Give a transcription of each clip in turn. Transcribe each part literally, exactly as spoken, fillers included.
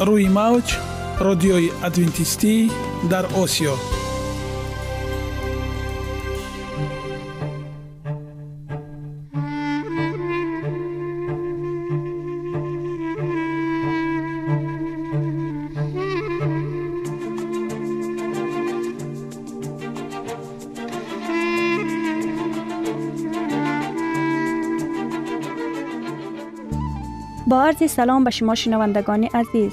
روی موج رادیوی ادوینتیستی در آسیا. با عرض سلام به شما شنوندگان عزیز،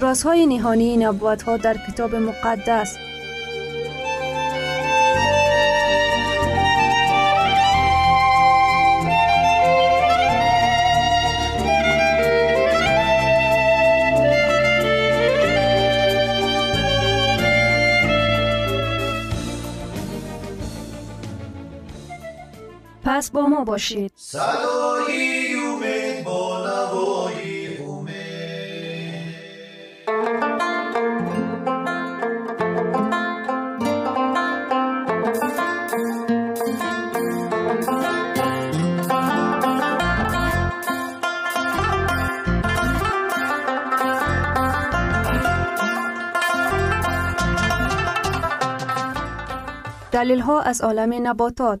رازهای نهانی نبوت‌ها در کتاب مقدس. پس با ما باشید. صدای امید با نوای امید. دلیل ها از عالم نباتات.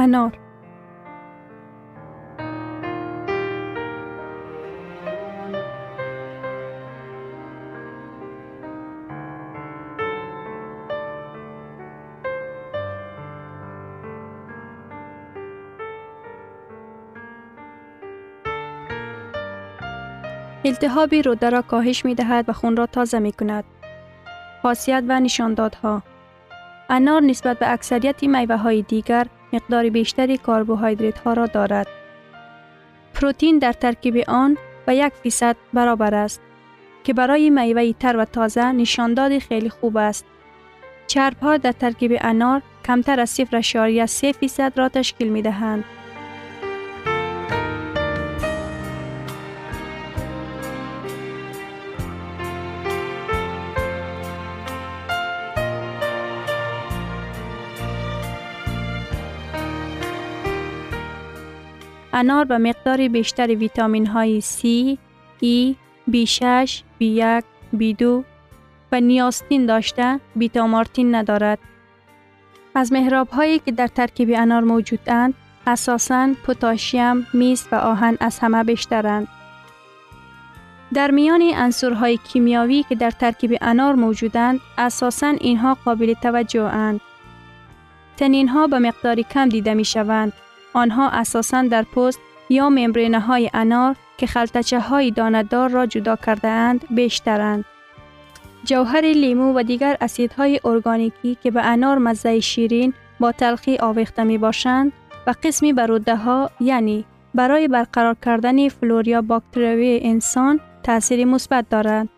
انار، التهاب روده را کاهش می دهد و خون را تازه می کند. خاصیت و نشاندادها: انار نسبت به اکثریت میوه های دیگر مقدار بیشتری کربوهیدرات ها را دارد. پروتئین در ترکیب آن به یک فیصد برابر است که برای میوه تر و تازه نشانداد خیلی خوب است. چرب ها در ترکیب انار کمتر از صفر ممیز سه فیصد را تشکیل می دهند. انار به مقدار بیشتر ویتامین های C، E، بی شش، بی یک، بی دو و نیاستین داشته، بیتامارتین ندارد. از محراب هایی که در ترکیب انار موجودند، اساساً پتاسیم، مس و آهن از همه بیشترند. در میان عنصرهای کیمیایی که در ترکیب انار موجودند، اساساً اینها قابل توجه اند. تنینها به مقدار کم دیده می شوند. آنها اساساً در پوست یا ممبرینه های انار که خلطچه های دانه‌دار را جدا کرده اند بیشترند. جوهر لیمو و دیگر اسیدهای ارگانیکی که به انار مزه شیرین با تلخی آویخته می باشند و قسمی به روده ها، یعنی برای برقرار کردن فلورا باکتریایی انسان تاثیر مثبت دارد.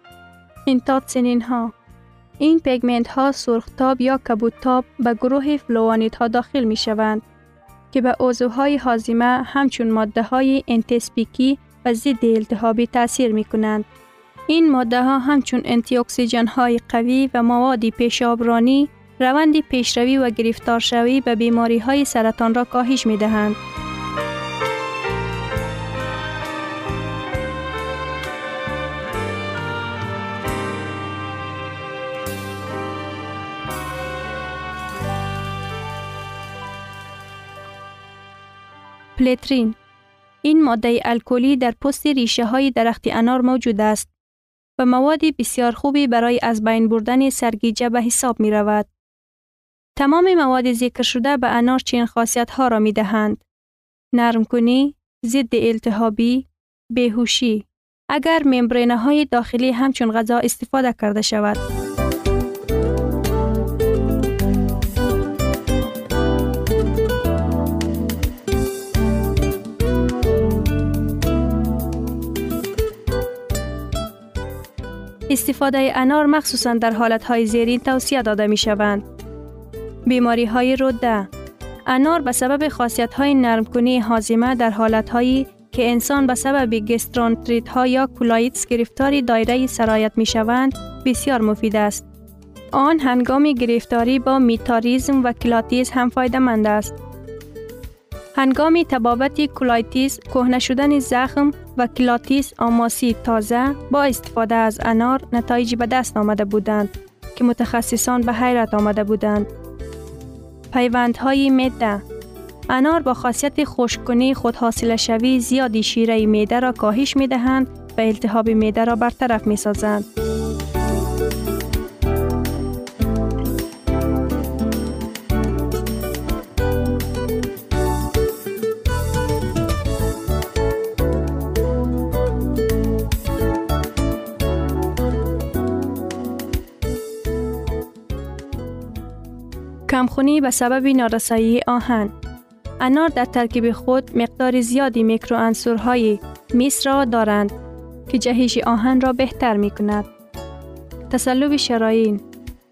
انتاتسینین ها این پیگمنت ها سرختاب یا کبودتاب به گروه فلوانید ها داخل می شوند که به اوزوهای هاضمه همچون ماده های انتسپیکی و ضد التهابی تاثیر می کنند. این ماده ها همچون انتی اکسیژن های قوی و مواد پیشابرانی روند پیشروی و گرفتار شوی به بیماری های سرطان را کاهش می دهند. پلترین این ماده الکلی در پوست ریشه های درخت انار موجود است و مواد بسیار خوبی برای از بین بردن سرگیجه به حساب می رود. تمام مواد ذکر شده به انار چین خاصیت ها را می دهند: نرم کنی، ضد التهابی، بیهوشی، اگر ممبرینه های داخلی همچون غذا استفاده کرده شود. استفاده انار مخصوصاً در حالتهای زیرین توصیه داده می شوند. بیماریهای روده انار به سبب خاصیتهای نرمکنی هاضمه در حالتهایی که انسان به سبب گسترانتریت‌ها یا کولایتس گرفتار دایره سرایت می شوند بسیار مفید است. آن هنگام گرفتاری با میتاریزم و کلاتیز هم فایده مند است. هنگام تبابت کولایتیس، کهنه شدن زخم و کلاتیس آماسی تازه با استفاده از انار نتایجی به دست آمده بودند که متخصصان به حیرت آمده بودند. پیوندهای معده انار با خاصیت خشک‌کنی خودحاصله شوی زیادی شیره معده را کاهش می‌دهند و التهاب معده را برطرف می‌سازند. کمخونی به سبب نارسایی آهن انار در ترکیب خود مقدار زیادی میکروعنصرهای میس را دارند که جهش آهن را بهتر می کند. تسلب شیرین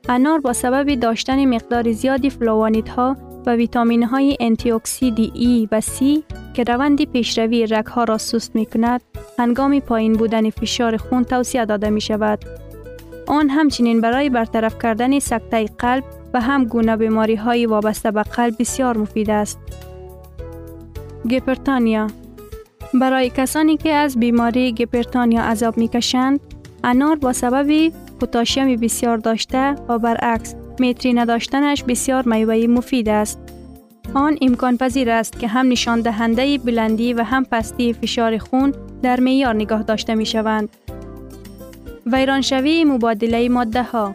انار با سبب داشتن مقدار زیادی فلوانیدها و ویتامین های انتی اکسیدی ای و سی که روند پیشروی رگ ها را سست می کند، هنگام پایین بودن فشار خون توصیه داده می شود. آن همچنین برای برطرف کردن سکته قلب و هم گونه بیماری های وابسته به قلب بسیار مفید است. گیپرتانیا برای کسانی که از بیماری گیپرتانیا عذاب می کشند، انار با سبب پتاسیم بسیار داشته و برعکس متری نداشتنش بسیار میوه مفید است. آن امکان پذیر است که هم نشان دهنده بلندی و هم پستی فشار خون در معیار نگاه داشته می شوند. ویرانشوی مبادله ماده ها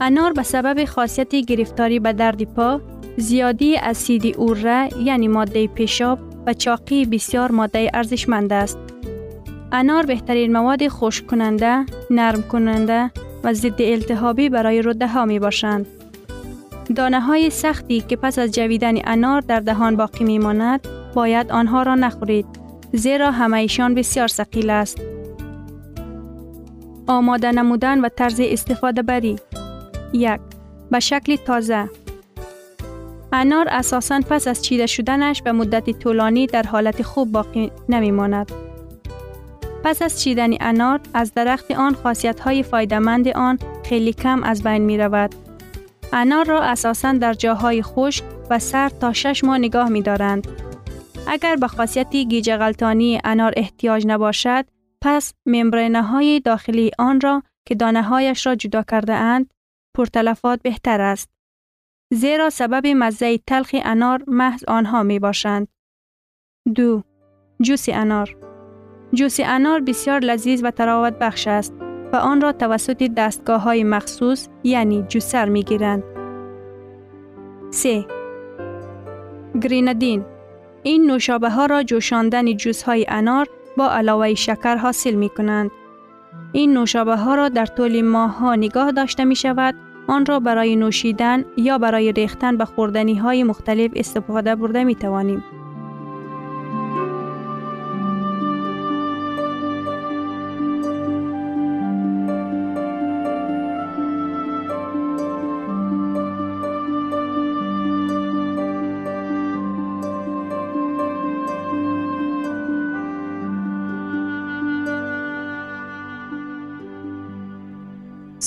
انار به سبب خاصیت گرفتاری به درد پا، زیادی اسید اوره یعنی ماده پیشاب و چاقی بسیار ماده ارزشمند است. انار بهترین مواد خشک کننده، نرم کننده و ضد التهابی برای روده ها می باشند. دانه های سختی که پس از جویدن انار در دهان باقی می ماند، باید آنها را نخورید، زیرا همه ایشان بسیار ثقیل است. آماده نمودن و طرز استفاده بری یک به شکل تازه انار اساساً پس از چیده شدنش به مدت طولانی در حالت خوب باقی نمیماند. پس از چیدن انار از درخت آن خاصیت‌های فایده‌مند آن خیلی کم از بین می رود. انار را اساساً در جاهای خشک و سرد تا شش ماه نگاه می دارند. اگر به خاصیت گیج غلتانی انار احتیاج نباشد، پس ممبرینه‌های داخلی آن را که دانه‌هایش را جدا کرده اند پرتلفات بهتر است، زیرا سبب مزه تلخ انار محض آنها می باشند. دو جوس انار جوس انار بسیار لذیذ و تراوت بخش است و آن را توسط دستگاه های مخصوص یعنی جوسر می گیرند. سه. گرینادین. این نوشابه ها را جوشاندن جوس های انار با علاوه شکر حاصل می کنند. این نوشابه ها را در طول ماه ها نگاه داشته می شود. آن را برای نوشیدن یا برای ریختن به خوردنی های مختلف استفاده برده می توانیم.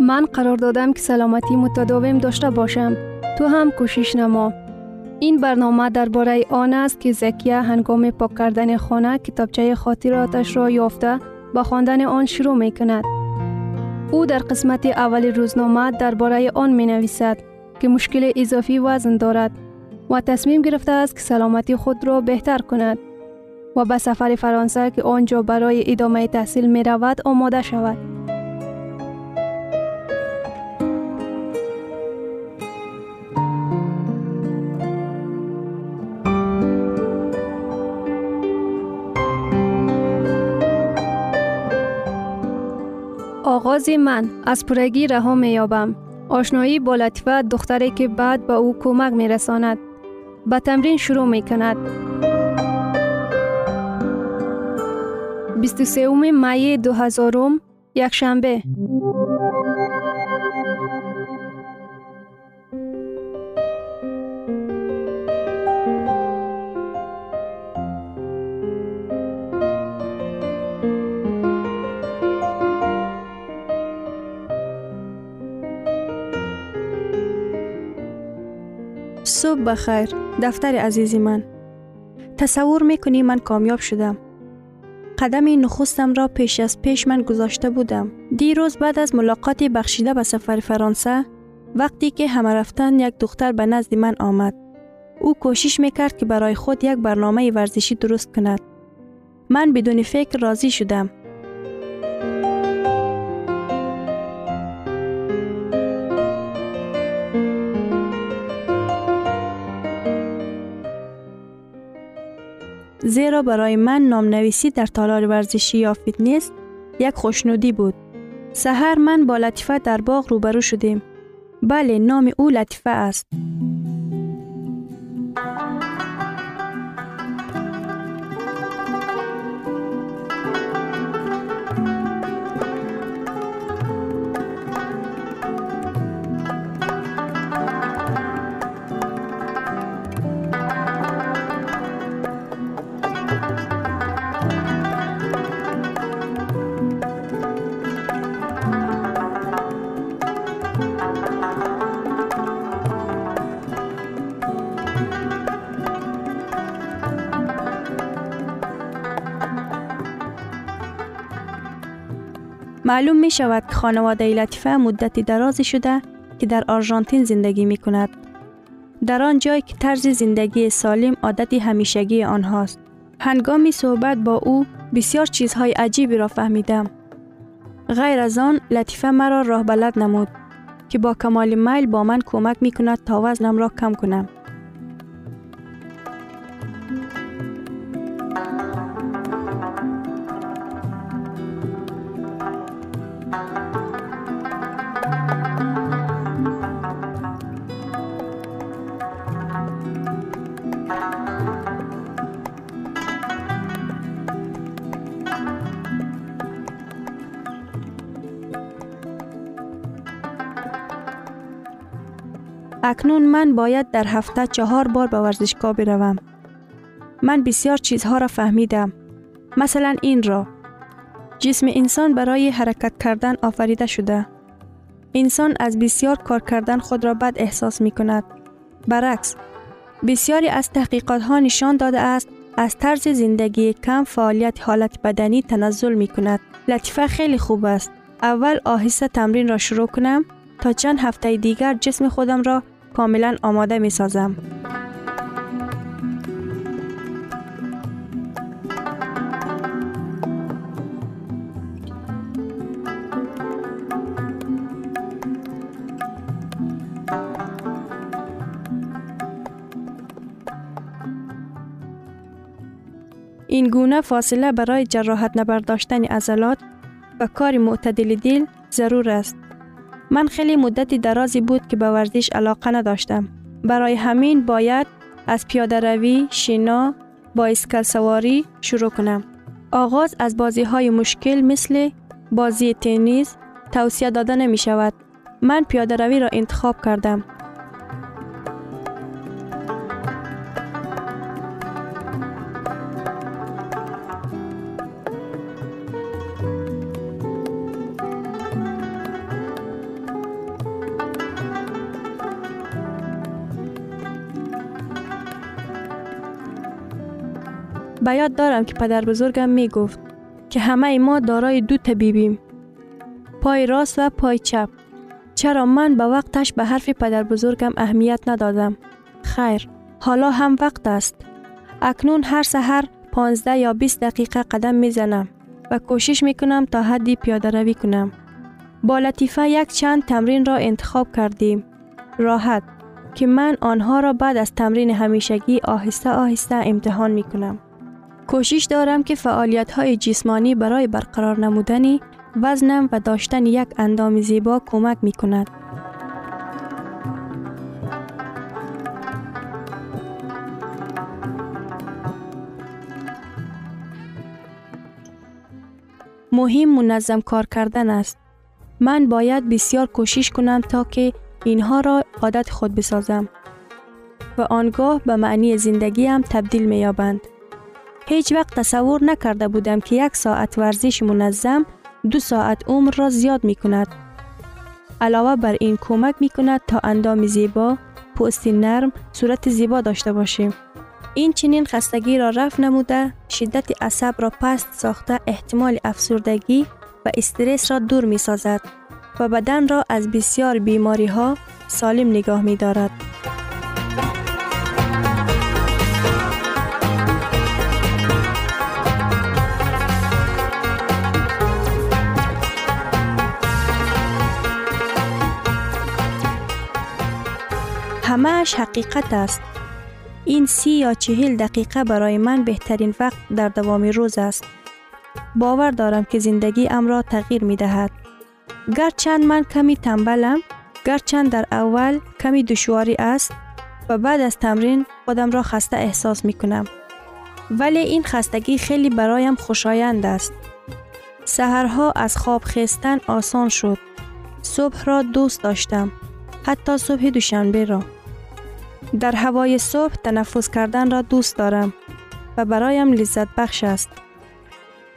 من قرار دادم که سلامتی متداوم داشته باشم. تو هم کوشش نما. این برنامه درباره آن است که زکیه هنگام پاک کردن خانه کتابچه خاطراتش را یافته به خواندن آن شروع می کند. او در قسمت اول روزنامه درباره آن می نویسد که مشکل اضافی وزن دارد و تصمیم گرفته است که سلامتی خود را بهتر کند و به سفر فرانسه که آنجا برای ادامه تحصیل می رود آماده شود. آغاز من از پرگی رها می‌یابم. آشنایی با لطیفه دختری که بعد به او کمک می‌رساند. به تمرین شروع می‌کند. بیست و سوم می دو هزار یک شنبه. صبح بخیر دفتر عزیزی من. تصور میکنی من کامیاب شدم. قدم نخستم را پیش از پیش من گذاشته بودم. دیروز بعد از ملاقات بخشیده به سفر فرانسه، وقتی که همه رفتن، یک دختر به نزد من آمد. او کوشش میکرد که برای خود یک برنامه ورزشی درست کند. من بدون فکر راضی شدم. زیرا برای من نامنویسی در تالار ورزشی یا فیتنس یک خوشنودی بود. سحر من با لطیفه در باغ روبرو شدیم. بله، نام او لطیفه است. معلوم می شود که خانواده لطیفه مدت درازی شده که در آرژانتین زندگی می کند. در آن جایی که طرز زندگی سالم عادت همیشگی آنهاست. هنگام صحبت با او بسیار چیزهای عجیبی را فهمیدم. غیر از آن، لطیفه مرا راه بلد نمود که با کمال میل با من کمک می کند تا وزنم را کم کنم. اکنون من باید در هفته چهار بار به ورزشگاه بروم. من بسیار چیزها را فهمیدم. مثلا این را. جسم انسان برای حرکت کردن آفریده شده. انسان از بسیار کار کردن خود را بد احساس می کند. برعکس، بسیاری از تحقیقات ها نشان داده است از طرز زندگی کم فعالیت حالت بدنی تنزل می کند. لطیفه خیلی خوب است. اول آهسته تمرین را شروع کنم تا چند هفته دیگر جسم خودم را کاملا آماده می سازم. این گونه فاصله برای جراحت نبرداشتن عضلات و کار معتدل دل ضرور است. من خیلی مدتی درازی بود که به ورزش علاقه نداشتم. برای همین باید از پیاده روی، شینا، با اسکل سواری شروع کنم. آغاز از بازی های مشکل مثل بازی تنیس توصیه داده نمی شود. من پیاده روی را انتخاب کردم. به یاد دارم که پدر بزرگم می گفت که همه ما دارای دو طبیبیم، پای راست و پای چپ. چرا من به وقتش به حرف پدر بزرگم اهمیت ندادم؟ خیر، حالا هم وقت است. اکنون هر سحر پانزده یا بیست دقیقه قدم می زنم و کوشش می کنم تا حدی پیاده روی کنم. با لطیفه یک چند تمرین را انتخاب کردیم. راحت، که من آنها را بعد از تمرین همیشگی آهسته آهسته امتحان می کنم. کوشش دارم که فعالیت‌های جسمانی برای برقرار نمودن وزنم و داشتن یک اندام زیبا کمک می‌کند. مهم منظم کار کردن است. من باید بسیار کوشش کنم تا که اینها را عادت خود بسازم و آنگاه به معنی زندگیم تبدیل می‌یابند. هیچ وقت تصور نکرده بودم که یک ساعت ورزش منظم دو ساعت عمر را زیاد می کند. علاوه بر این کمک می کند تا اندام زیبا، پوست نرم، صورت زیبا داشته باشیم. این چنین خستگی را رفع نموده، شدت عصب را پست ساخته، احتمال افسردگی و استرس را دور می سازد و بدن را از بسیار بیماری ها سالم نگاه می دارد. همه‌اش حقیقت است. این سی یا چهل دقیقه برای من بهترین وقت در دوام روز است. باور دارم که زندگی ام را تغییر می دهد. گرچند من کمی تنبلم، گرچند در اول کمی دشواری است و بعد از تمرین خودم را خسته احساس می کنم. ولی این خستگی خیلی برایم خوشایند است. سحرها از خواب خیستن آسان شد. صبح را دوست داشتم. حتی صبح دوشنبه را. در هوای صبح تنفس کردن را دوست دارم و برایم لذت بخش است.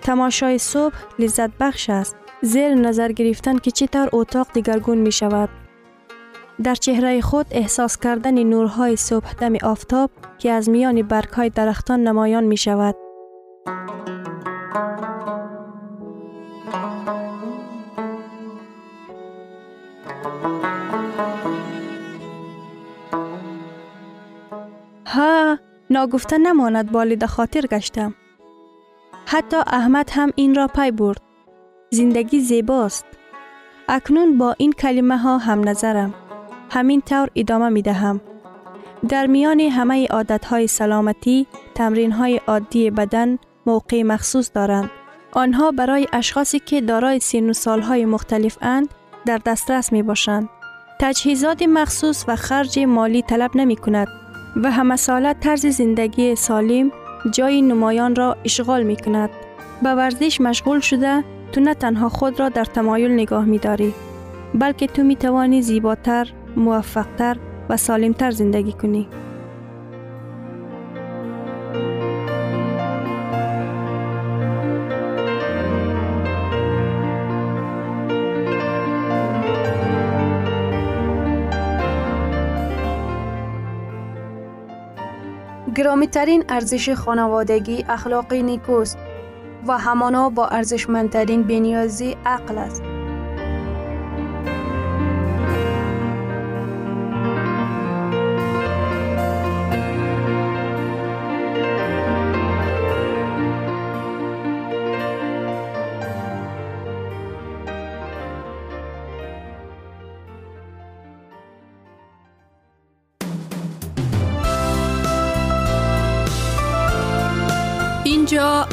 تماشای صبح لذت بخش است، زیر نظر گرفتن که چطور اتاق دیگرگون می شود. در چهره خود احساس کردن نورهای صبح دم آفتاب که از میان برگ‌های درختان نمایان می شود. ها، ناگفته نماند بالیده خاطر گشتم. حتی احمد هم این را پی برد. زندگی زیباست. اکنون با این کلمه ها هم نظرم. همین طور ادامه می دهم. در میان همه عادت های سلامتی، تمرین های عادی بدن موقع مخصوص دارند. آنها برای اشخاصی که دارای سن و سال های مختلف اند در دسترس می باشند. تجهیزات مخصوص و خرج مالی طلب نمی کند و همساله طرز زندگی سالم جای نمایان را اشغال می کند. به ورزش مشغول شده تو نه تنها خود را در تمایل نگاه می داری، بلکه تو می توانی زیباتر، موفقتر و سالمتر زندگی کنی. گرامی ترین ارزش خانوادگی اخلاق نیکوست و همانا با ارزشمندترین بنیازی عقل است. اینجا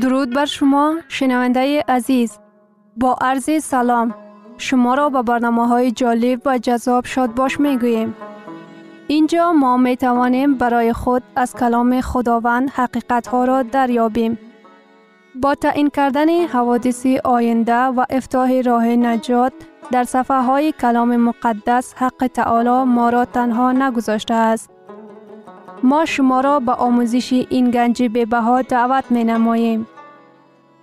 درود بر شما شنونده عزیز، با عرض سلام شما را به برنامه‌های جالب و جذاب شادباش می‌گوییم. اینجا ما می‌توانیم برای خود از کلام خداوند حقیقت‌ها را دریابیم. با تعیین کردن حوادث آینده و افتتاح راه نجات در صفحه‌های کلام مقدس، حق تعالی ما را تنها نگذاشته است. ما شما را به آموزش این گنج بی‌بها دعوت می‌نماییم.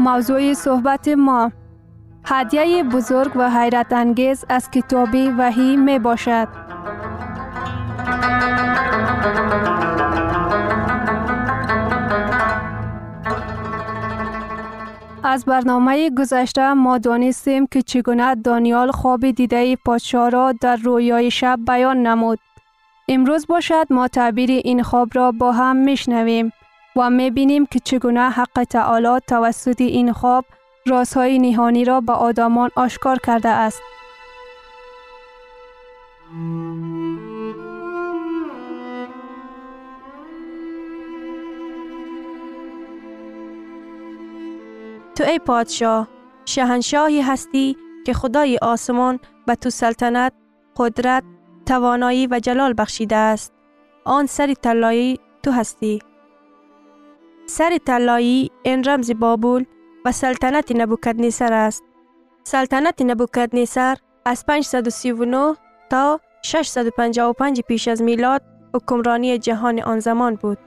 موضوع صحبت ما هدیه بزرگ و حیرت انگیز از کتاب وحی می باشد. از برنامه گذشته ما دانستیم که چگونه دانیال خواب دیده پادشاه را در رویای شب بیان نمود. امروز باشد ما تعبیر این خواب را با هم میشنویم و میبینیم که چگونه حق تعالی توسط این خواب رازهای نهانی را به آدمان آشکار کرده است. تو ای پادشاه، شاهنشاهی هستی که خدای آسمان به تو سلطنت، قدرت، توانایی و جلال بخشیده است. آن سر طلایی تو هستی. سر طلایی این رمز بابل و سلطنت نبوکدنصر است. سلطنت نبوکدنصر از پانصد و سی و نه تا ششصد و پنجاه و پنج پیش از میلاد حکمرانی جهان آن زمان بود.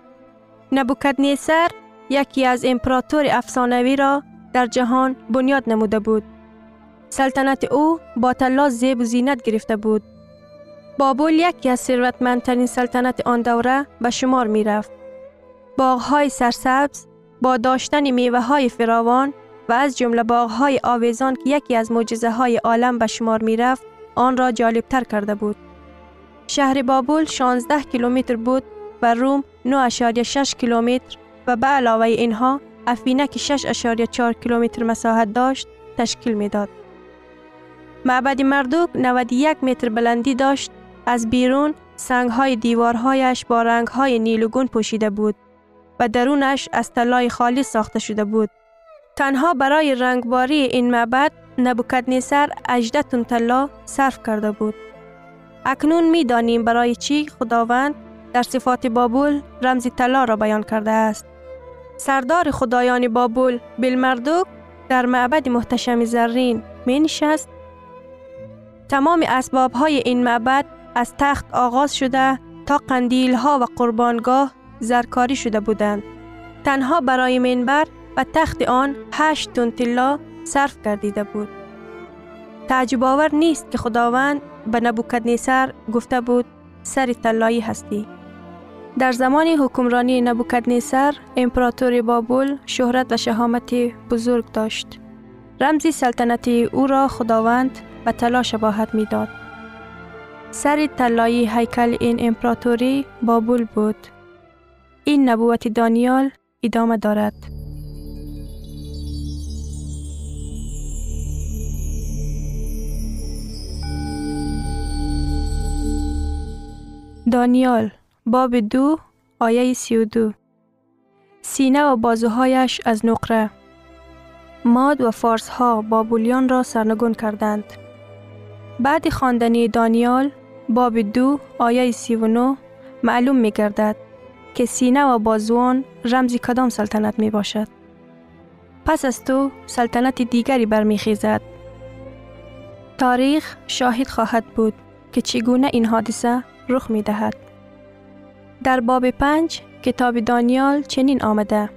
نبوکدنصر یکی از امپراتور افسانوی را در جهان بنیاد نموده بود. سلطنت او با طلا، زیب و زینت گرفته بود. بابل یکی از ثروتمندترین سلطنت آن دوره به شمار می رفت. باغ‌های سرسبز با داشتن میوه‌های فراوان و از جمله باغ‌های آویزان که یکی از معجزه‌های عالم به شمار می رفت، آن را جالب‌تر کرده بود. شهر بابل شانزده کیلومتر بود و روم نه و شش دهم کیلومتر و به علاوه اینها افینه که شش و چهار دهم کیلومتر مساحت داشت تشکیل میداد. معبد مردوک نود و یک متر بلندی داشت. از بیرون سنگ‌های دیوارهایش با رنگ‌های نیلوگون پوشیده بود و درونش از طلای خالص ساخته شده بود. تنها برای رنگباری این معبد نبوکدنصر هجده تن طلا صرف کرده بود. اکنون می‌دانیم برای چی خداوند در صفات بابل رمز طلا را بیان کرده است. سردار خدایان بابل بلمردوک در معبد محتشم زرین می نشست. تمام اسباب های این معبد از تخت آغاز شده تا قندیل ها و قربانگاه زرکاری شده بودند. تنها برای منبر و تخت آن هشت تن طلا صرف گردیده بود. تعجب آور نیست که خداوند به نبوکدنصر گفته بود سر طلایی هستی. در زمان حکمرانی نبوکدنصر، امپراتور بابل شهرت و شهامت بزرگ داشت. رمزی سلطنتی او را خداوند به طلا شباهت می داد. سر طلایی هیکل این امپراتوری بابل بود. این نبوت دانیال ادامه دارد. دانیال باب دو آیه سی و دو. سینه و بازوهایش از نقره. ماد و فارس ها بابلیان را سرنگون کردند. بعد خواندن دانیال باب دو آیه سی و نه معلوم می گردد که سینه و بازوان رمز کدام سلطنت می باشد. پس از تو سلطنت دیگری برمیخیزد. تاریخ شاهد خواهد بود که چگونه این حادثه رخ می دهد. در باب پنج کتاب دانیال چنین آمده: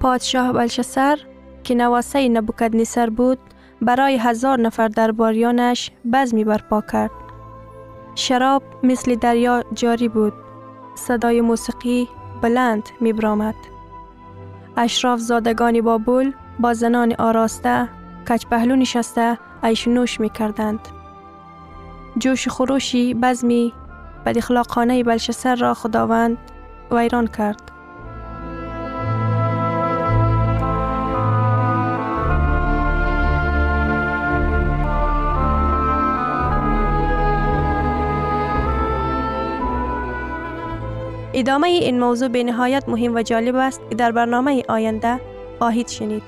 پادشاه بلشسر که نواسه نبوکدنصر بود برای هزار نفر درباریانش بزمی برپا کرد. شراب مثل دریا جاری بود. صدای موسیقی بلند می برامد. اشراف زادگان بابل با زنان آراسته کج پهلو نشسته عیش و نوش می کردند. جوش خروشی بزمی بداخلاقانه بلشسر را خداوند ویران کرد. ادامه این موضوع به نهایت مهم و جالب است که در برنامه آینده خواهید شنید.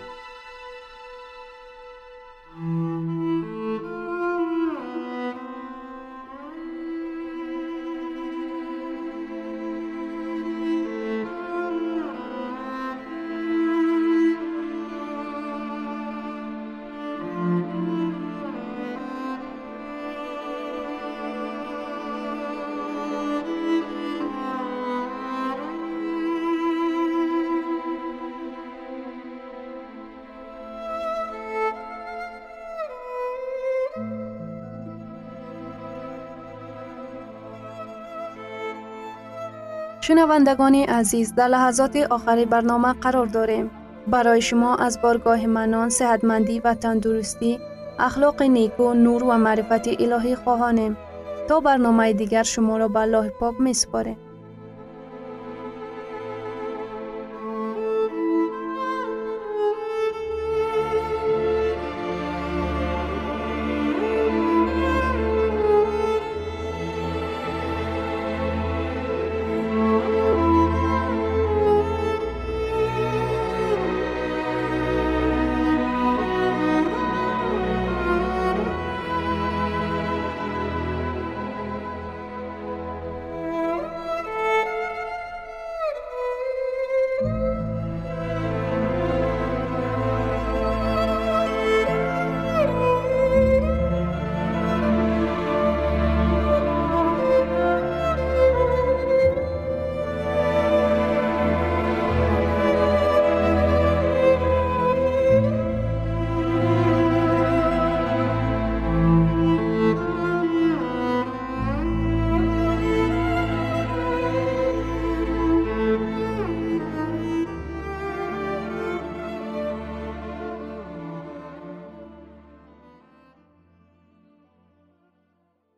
شنوندگان عزیز، در لحظات آخر برنامه قرار داریم. برای شما از بارگاه منان، صحتمندی و تندرستی، اخلاق نیکو، نور و معرفت الهی خواهانیم. تا برنامه دیگر شما را به الله پاک می‌سپاریم.